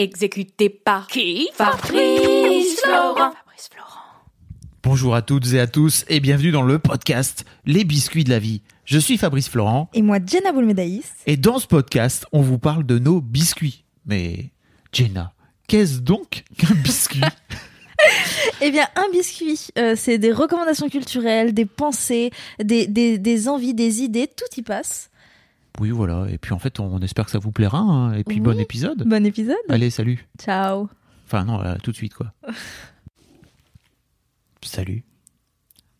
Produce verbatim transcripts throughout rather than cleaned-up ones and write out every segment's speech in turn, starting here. exécuté par... Qui ? Fabrice Florent. Fabrice Florent. Bonjour à toutes et à tous et bienvenue dans le podcast Les Biscuits de la vie. Je suis Fabrice Florent. Et moi, Jenna Boulmedaïs. Et dans ce podcast, on vous parle de nos biscuits. Mais Jenna, qu'est-ce donc qu'un biscuit ? Eh bien, un biscuit, euh, c'est des recommandations culturelles, des pensées, des, des, des envies, des idées, tout y passe. Oui, voilà. Et puis en fait, on espère que ça vous plaira. Hein. Et puis oui, bon épisode. Bon épisode. Allez, salut. Ciao. Enfin non, là, tout de suite quoi. Salut.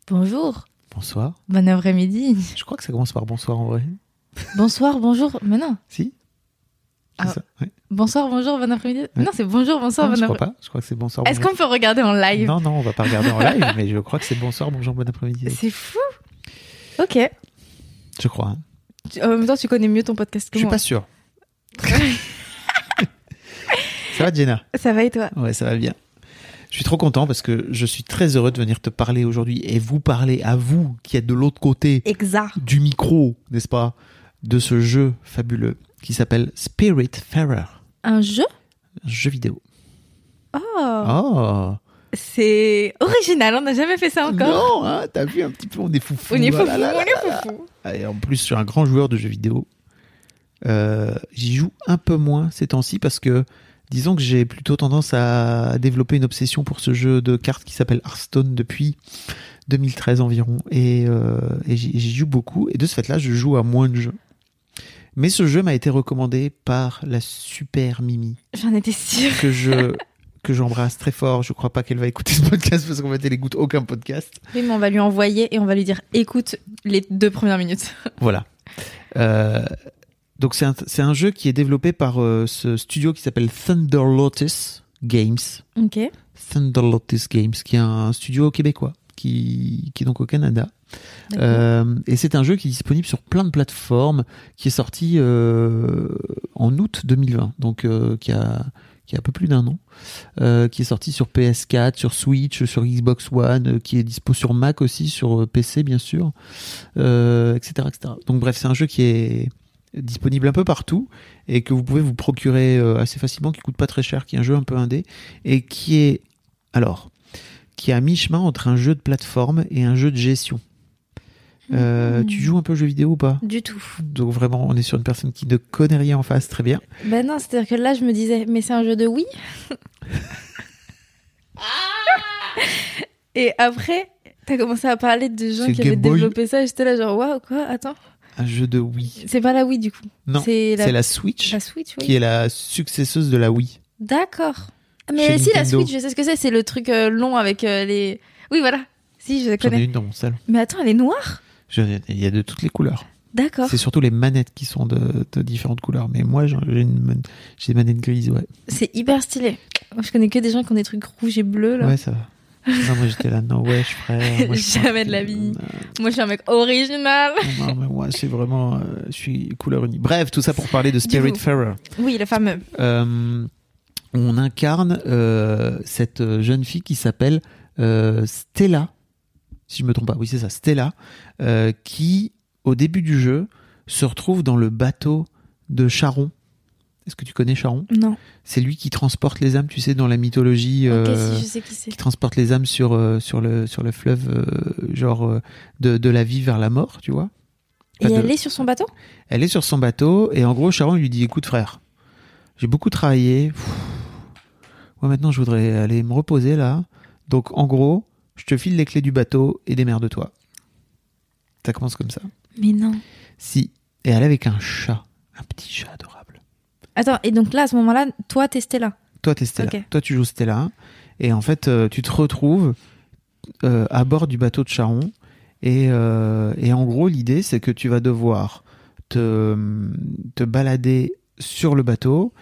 Bonjour. Bonsoir. Bon après-midi. Je crois que ça commence par bonsoir en vrai. Bonsoir, bonjour. Mais non. Si. Ah, ça, ouais. Bonsoir, bonjour, bon après-midi. Ouais. Non, c'est bonjour, bonsoir, non, bon après-midi. Je crois pas. Je crois que c'est bonsoir. Est-ce bonjour. Qu'on peut regarder en live ? Non, non, on va pas regarder en live, mais je crois que c'est bonsoir, bonjour, bon après-midi. C'est fou. Ok. Je crois. Hein. Tu, en même temps, tu connais mieux ton podcast que moi. Je suis pas sûr. Ça va, Jenna ? Ça va et toi ? Ouais, ça va bien. Je suis trop content parce que je suis très heureux de venir te parler aujourd'hui et vous parler à vous qui êtes de l'autre côté exact. Du micro, n'est-ce pas, de ce jeu fabuleux qui s'appelle Spiritfarer. Un jeu ? Un jeu vidéo. Oh. Oh. C'est original, on n'a jamais fait ça encore. Non, hein, t'as vu un petit peu, on est foufou. On est foufou, voilà, on est foufou. Et en plus, je suis un grand joueur de jeux vidéo. Euh, j'y joue un peu moins ces temps-ci parce que disons que j'ai plutôt tendance à développer une obsession pour ce jeu de cartes qui s'appelle Hearthstone depuis deux mille treize environ. Et, euh, et j'y, j'y joue beaucoup. Et de ce fait-là, je joue à moins de jeux. Mais ce jeu m'a été recommandé par la super Mimi. J'en étais sûre. Que, je, que j'embrasse très fort. Je ne crois pas qu'elle va écouter ce podcast parce qu'en fait, elle n'écoute aucun podcast. Oui, mais on va lui envoyer et on va lui dire « Écoute les deux premières minutes. » Voilà. Euh... Donc c'est un, c'est un jeu qui est développé par euh, ce studio qui s'appelle Thunder Lotus Games. Ok. Thunder Lotus Games, qui est un studio québécois, qui, qui est donc au Canada. Euh, et c'est un jeu qui est disponible sur plein de plateformes, qui est sorti euh, en août deux mille vingt, donc euh, qui a... qui a un peu plus d'un an, euh, qui est sorti sur P S quatre, sur Switch, sur Xbox One, euh, qui est dispo sur Mac aussi, sur P C bien sûr, euh, et cetera, et cetera. Donc bref, c'est un jeu qui est disponible un peu partout et que vous pouvez vous procurer euh, assez facilement, qui coûte pas très cher, qui est un jeu un peu indé et qui est alors qui est à mi-chemin entre un jeu de plateforme et un jeu de gestion. Euh, mmh. Tu joues un peu aux jeux vidéo ou pas ? Du tout. Donc vraiment, on est sur une personne qui ne connaît rien en face, très bien. Ben non, c'est-à-dire que là, je me disais, mais c'est un jeu de Wii. Et après, t'as commencé à parler de gens c'est qui avaient Boy. Développé ça, et j'étais là genre, waouh, quoi, attends. Un jeu de Wii. C'est pas la Wii du coup. Non, c'est la, c'est la Switch, la Switch oui. Qui est la successeuse de la Wii. D'accord. Mais si, la Switch, je sais ce que c'est, c'est le truc euh, long avec euh, les... Oui, voilà. Si, je la connais. J'en ai une dans mon salon. Mais attends, elle est noire ? Je, il y a de toutes les couleurs. D'accord. C'est surtout les manettes qui sont de, de différentes couleurs. Mais moi, j'ai, une, j'ai des manettes grises, ouais. C'est hyper stylé. Moi, je connais que des gens qui ont des trucs rouges et bleus, là. Ouais, ça va. Non, moi, j'étais là, non, ouais, je ferais... Jamais de la vie. Euh... Moi, je suis un mec original. Non, mais moi, c'est vraiment... Euh, je suis couleur unie. Bref, tout ça pour parler de Spiritfarer. Oui, le fameux. Euh, on incarne euh, cette jeune fille qui s'appelle euh, Stella. Si je ne me trompe pas, oui c'est ça, Stella, euh, qui, au début du jeu, se retrouve dans le bateau de Charon. Est-ce que tu connais Charon ? Non. C'est lui qui transporte les âmes, tu sais, dans la mythologie. Ok, euh, si, je sais qui c'est. Qui transporte les âmes sur, euh, sur, le, sur le fleuve, euh, genre euh, de, de la vie vers la mort, tu vois. Pas et de... elle est sur son bateau ? Elle est sur son bateau, et en gros, Charon lui dit, écoute frère, j'ai beaucoup travaillé, pff, ouais, maintenant je voudrais aller me reposer là, donc en gros... Je te file les clés du bateau et démerde-toi. Ça commence comme ça. Mais non. Si. Et elle est avec un chat. Un petit chat adorable. Attends, et donc là, à ce moment-là, toi, t'es Stella. Toi, t'es Stella. Okay. Toi, tu joues Stella. Et en fait, euh, tu te retrouves euh, à bord du bateau de Charon. Et, euh, et en gros, l'idée, c'est que tu vas devoir te, te balader sur le bateau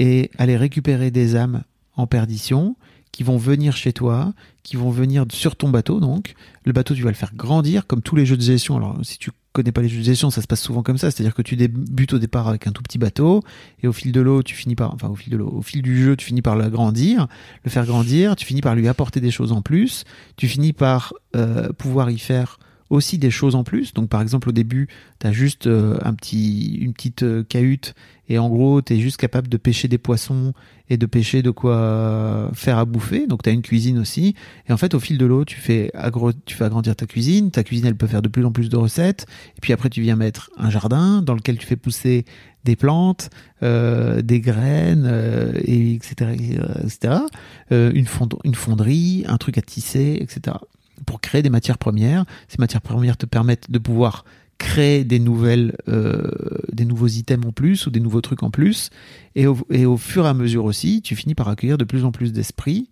et aller récupérer des âmes en perdition qui vont venir chez toi, qui vont venir sur ton bateau, donc. Le bateau, tu vas le faire grandir, comme tous les jeux de gestion. Alors, si tu connais pas les jeux de gestion, ça se passe souvent comme ça. C'est-à-dire que tu débutes au départ avec un tout petit bateau, et au fil de l'eau, tu finis par, enfin, au fil de l'eau, au fil du jeu, tu finis par l'agrandir, le faire grandir, tu finis par lui apporter des choses en plus, tu finis par euh, pouvoir y faire aussi des choses en plus. Donc par exemple au début t'as juste euh, un petit, une petite euh, cahute et en gros t'es juste capable de pêcher des poissons et de pêcher de quoi euh, faire à bouffer, donc t'as une cuisine aussi, et en fait au fil de l'eau tu fais, agro- tu fais agrandir ta cuisine, ta cuisine elle peut faire de plus en plus de recettes, et puis après tu viens mettre un jardin dans lequel tu fais pousser des plantes, euh, des graines, euh, et etc, et cetera. Euh, une, fond- une fonderie, un truc à tisser, et cetera pour créer des matières premières. Ces matières premières te permettent de pouvoir créer des nouvelles, euh, des nouveaux items en plus ou des nouveaux trucs en plus. Et au, et au fur et à mesure aussi, tu finis par accueillir de plus en plus d'esprits.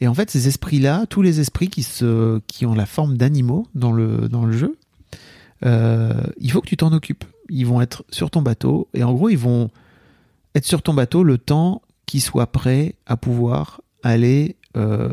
Et en fait, ces esprits-là, tous les esprits qui, se, qui ont la forme d'animaux dans le, dans le jeu, euh, il faut que tu t'en occupes. Ils vont être sur ton bateau. Et en gros, ils vont être sur ton bateau le temps qu'ils soient prêts à pouvoir aller... Euh,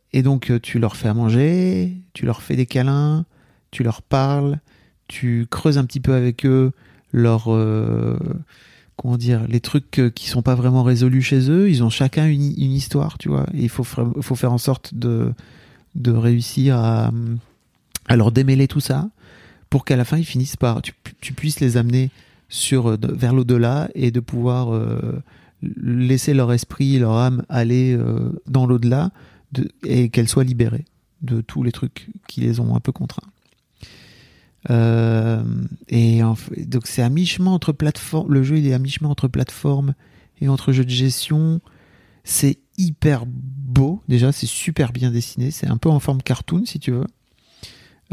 et donc, tu leur fais à manger, tu leur fais des câlins, tu leur parles, tu creuses un petit peu avec eux leur, euh, comment dire, les trucs qui sont pas vraiment résolus chez eux. Ils ont chacun une, une histoire, tu vois. Et il faut, faut faire en sorte de, de réussir à, à leur démêler tout ça pour qu'à la fin, ils finissent par, tu, tu puisses les amener sur, vers l'au-delà et de pouvoir euh, laisser leur esprit, leur âme aller euh, dans l'au-delà de, et qu'elles soient libérées de tous les trucs qui les ont un peu contraints. Euh, et en fait, donc c'est à mi-chemin entre plateforme, le jeu il est à mi-chemin entre plateforme et entre jeu de gestion. C'est hyper beau, déjà c'est super bien dessiné, c'est un peu en forme cartoon si tu veux.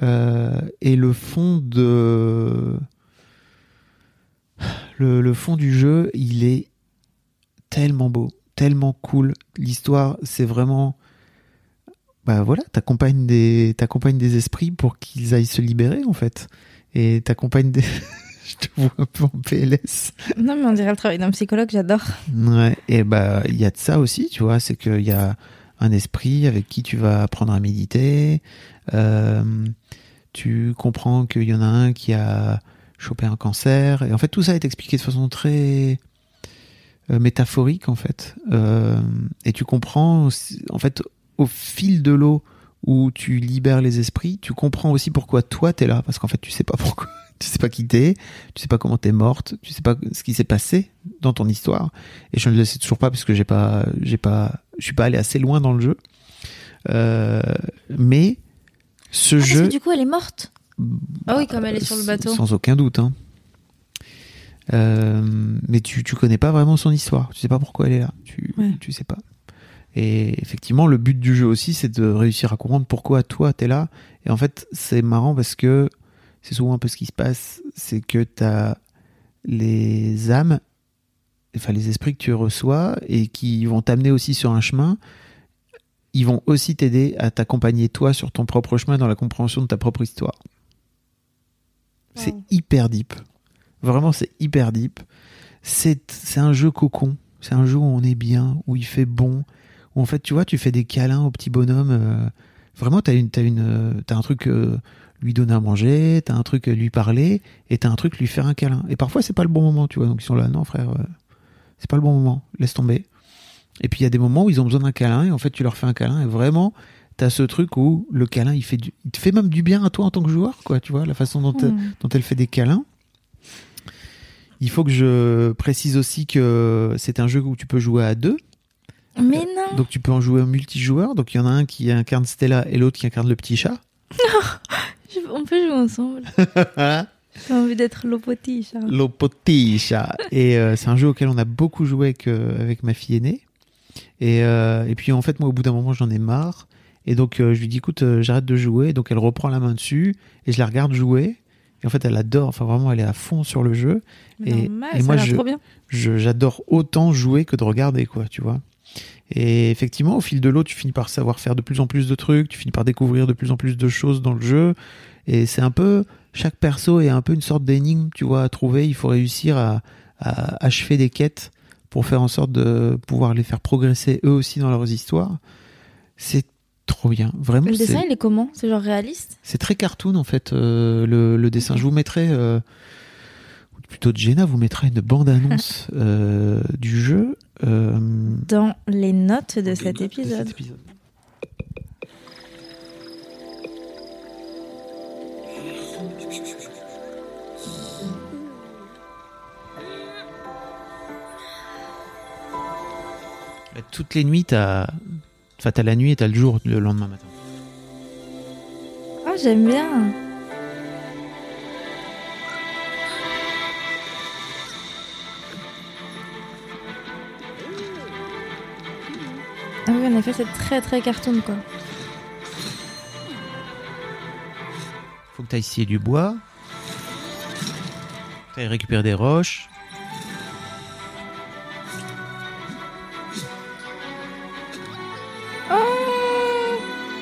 Euh, et le fond de le, le fond du jeu il est tellement beau, tellement cool. L'histoire c'est vraiment bah voilà, t'accompagnes des, t'accompagnes des esprits pour qu'ils aillent se libérer, en fait. Et t'accompagnes des... Je te vois un peu en P L S. Non, mais on dirait le travail d'un psychologue, j'adore. Ouais, et bah, il y a de ça aussi, tu vois. C'est qu'il y a un esprit avec qui tu vas apprendre à méditer. Euh, tu comprends qu'il y en a un qui a chopé un cancer. Et en fait, tout ça est expliqué de façon très... Euh, métaphorique, en fait. Euh, et tu comprends, en fait... au fil de l'eau où tu libères les esprits, tu comprends aussi pourquoi toi t'es là, parce qu'en fait tu sais pas pourquoi, tu sais pas qui t'es, tu sais pas comment t'es morte, tu sais pas ce qui s'est passé dans ton histoire, et je ne le sais toujours pas parce que j'ai pas, j'ai pas, je suis pas allé assez loin dans le jeu, euh, mais ce ah, jeu. Parce que du coup elle est morte. Bah, ah oui, comme elle est sur le bateau. Sans aucun doute, hein. Euh, mais tu, tu connais pas vraiment son histoire, tu sais pas pourquoi elle est là, tu, ouais. tu sais pas. Et effectivement, le but du jeu aussi, c'est de réussir à comprendre pourquoi toi, t'es là. Et en fait, c'est marrant parce que c'est souvent un peu ce qui se passe, c'est que t'as les âmes, enfin les esprits que tu reçois et qui vont t'amener aussi sur un chemin. Ils vont aussi t'aider à t'accompagner toi sur ton propre chemin dans la compréhension de ta propre histoire. Ouais. C'est hyper deep. Vraiment, c'est hyper deep. C'est, c'est un jeu cocon. C'est un jeu où on est bien, où il fait bon. En fait, tu vois, tu fais des câlins au petit bonhomme. Euh, vraiment, t'as une, t'as une, euh, t'as un truc euh, lui donner à manger, t'as un truc euh, lui parler, et t'as un truc lui faire un câlin. Et parfois, c'est pas le bon moment, tu vois. Donc ils sont là, non frère, euh, c'est pas le bon moment, laisse tomber. Et puis il y a des moments où ils ont besoin d'un câlin, et en fait, tu leur fais un câlin. Et vraiment, t'as ce truc où le câlin, il fait, du, il te fait même du bien à toi en tant que joueur, quoi. Tu vois, la façon dont, mmh. dont elle fait des câlins. Il faut que je précise aussi que c'est un jeu où tu peux jouer à deux. Mais non. Donc tu peux en jouer en multijoueur. Donc il y en a un qui incarne Stella et l'autre qui incarne le petit chat. On peut jouer ensemble. J'ai envie d'être l'opoticha. L'opoticha. Et euh, c'est un jeu auquel on a beaucoup joué avec, euh, avec ma fille aînée. Et, euh, et puis en fait, moi, au bout d'un moment, j'en ai marre. Et donc, euh, je lui dis, écoute, euh, j'arrête de jouer. Donc, elle reprend la main dessus et je la regarde jouer. Et en fait, elle adore. Enfin, vraiment, elle est à fond sur le jeu. Mais et, normal, et moi, je, je, j'adore autant jouer que de regarder, quoi, tu vois. Et effectivement, au fil de l'eau, tu finis par savoir faire de plus en plus de trucs. Tu finis par découvrir de plus en plus de choses dans le jeu. Et c'est un peu... Chaque perso est un peu une sorte d'énigme, tu vois, à trouver. Il faut réussir à, à achever des quêtes pour faire en sorte de pouvoir les faire progresser eux aussi dans leurs histoires. C'est trop bien, vraiment. Le dessin, il est comment ? C'est genre réaliste ? C'est très cartoon, en fait, euh, le, le dessin. Je vous mettrai, euh, plutôt Jenna vous mettra une bande-annonce euh, du jeu. Euh, dans les notes de cet épisode. De cet épisode. Toutes les nuits, t'as... Enfin, t'as la nuit et t'as le jour le lendemain matin. Oh, j'aime bien. Ah oui, en effet, c'est très très cartoon, quoi. Faut que t'ailles scier du bois, t'ailles récupérer des roches.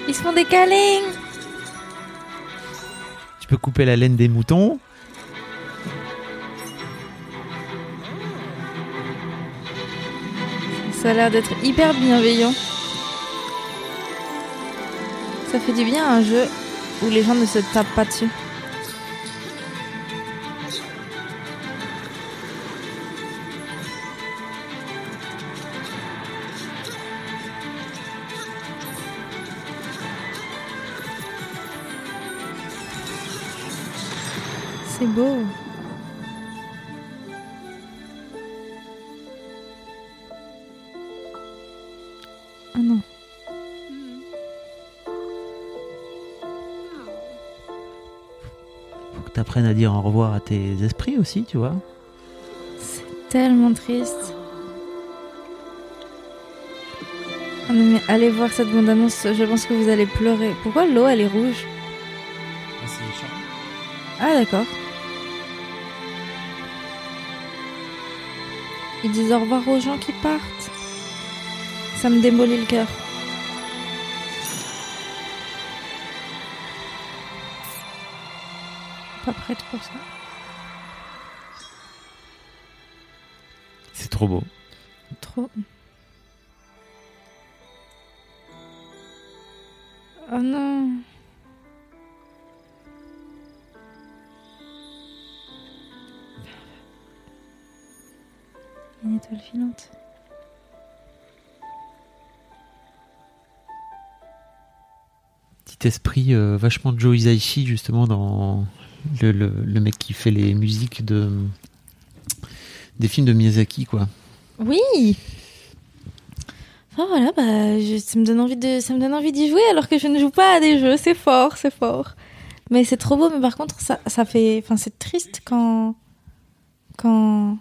Ils se font des câlins. Tu peux couper la laine des moutons. Ça a l'air d'être hyper bienveillant. Ça fait du bien un jeu où les gens ne se tapent pas dessus. C'est beau. Ah non. Faut que t'apprennes à dire au revoir à tes esprits aussi, tu vois. C'est tellement triste. Ah non, mais allez voir cette bande-annonce, je pense que vous allez pleurer. Pourquoi l'eau, elle est rouge ? Ah, c'est Charon. Ah, d'accord. Ils disent au revoir aux gens qui partent. Ça me démolit le cœur. Pas prête pour ça. C'est trop beau. Trop. Oh non. Une étoile filante. Petit esprit euh, vachement Joe Hisaishi, justement, dans le, le, le mec qui fait les musiques de, des films de Miyazaki, quoi. Oui. Enfin voilà, bah, je, ça me donne envie de, ça me donne envie d'y jouer alors que je ne joue pas à des jeux. C'est fort, c'est fort. Mais c'est trop beau. Mais par contre, ça, ça fait, enfin, c'est triste quand, quand.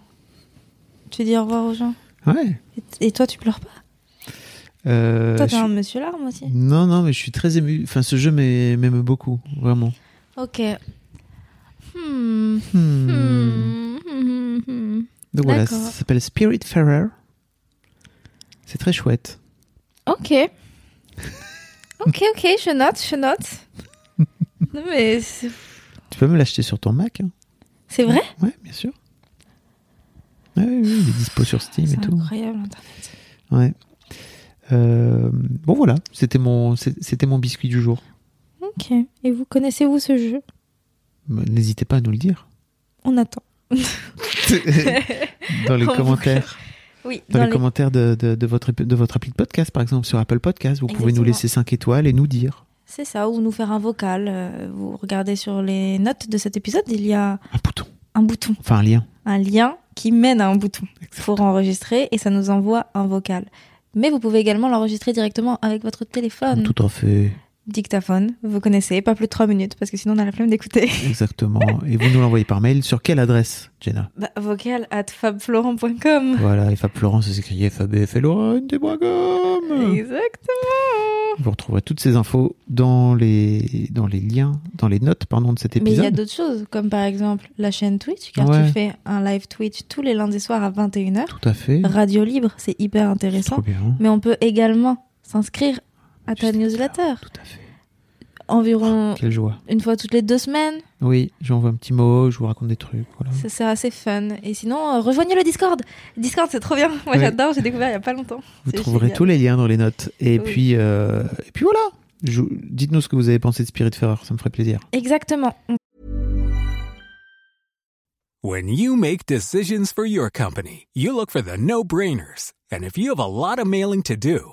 Tu dis au revoir aux gens. Ouais. Et toi, tu pleures pas. Euh, toi, t'es je... un monsieur larme aussi. Non, non, mais je suis très ému. Enfin, ce jeu m'émeut beaucoup, vraiment. Ok. Hmm. Hmm. Hmm. Hmm. Hmm. Donc voilà, d'accord. Ça s'appelle Spiritfarer. C'est très chouette. Ok. ok, ok, je note, je note. Non, mais c'est... Tu peux me l'acheter sur ton Mac. Hein. C'est vrai ? Ouais, bien sûr. Ah oui, oui, il est dispo sur Steam. C'est et tout. C'est incroyable, Internet. Ouais. Euh, bon, voilà, c'était mon, c'était mon biscuit du jour. Ok. Et vous connaissez-vous ce jeu ? Bah, n'hésitez pas à nous le dire. On attend. Dans les commentaires. Oui, dans, dans les, les commentaires de, de, de, votre, de votre appli de podcast, par exemple, sur Apple Podcast, vous Exactement. Pouvez nous laisser cinq étoiles et nous dire. C'est ça, ou nous faire un vocal. Vous regardez sur les notes de cet épisode, il y a... Un bouton. Un bouton. Enfin, un lien. Un lien qui mène à un bouton pour enregistrer et ça nous envoie un vocal. Mais vous pouvez également l'enregistrer directement avec votre téléphone. Tout à fait. dictaphone, vous connaissez, pas plus de trois minutes, parce que sinon on a la flemme d'écouter. Exactement. Et vous nous l'envoyez par mail sur quelle adresse, Jenna ? Bah, vocal arobase fab florent point com. Voilà, et fab florent, ça s'écrit F A B F L O R E N T point com. Exactement. Vous retrouverez toutes ces infos dans les, dans les liens, dans les notes, pardon, de cet épisode. Mais il y a d'autres choses, comme par exemple la chaîne Twitch, car ouais. tu fais un live Twitch tous les lundis soirs à vingt et une heures. Tout à fait. Radio libre, c'est hyper intéressant. C'est trop bien. Mais on peut également s'inscrire à ta Juste newsletter. Là, tout à fait. Environ oh, quelle joie. Une fois toutes les deux semaines. Oui, j'envoie un petit mot, je vous raconte des trucs. Voilà. Ça, c'est assez fun. Et sinon, euh, rejoignez le Discord. Discord, c'est trop bien. Moi, ouais. j'adore. J'ai découvert il n'y a pas longtemps. Vous c'est trouverez génial. Tous les liens dans les notes. Et, oui. puis, euh, et puis voilà. Je... Dites-nous ce que vous avez pensé de Spiritfarer. Ça me ferait plaisir. Exactement. When you make decisions for your company, you look for the no-brainers. And if you have a lot of mailing to do,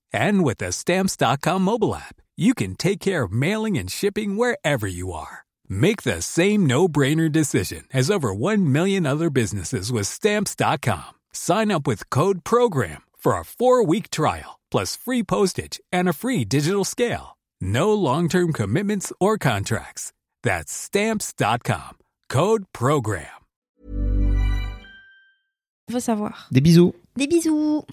And with the Stamps dot com mobile app, you can take care of mailing and shipping wherever you are. Make the same no-brainer decision as over one million other businesses with Stamps dot com. Sign up with code PROGRAM for a four-week trial, plus free postage and a free digital scale. No long-term commitments or contracts. That's stamps dot com. Code Program. On veut savoir. Des bisous. Des bisous.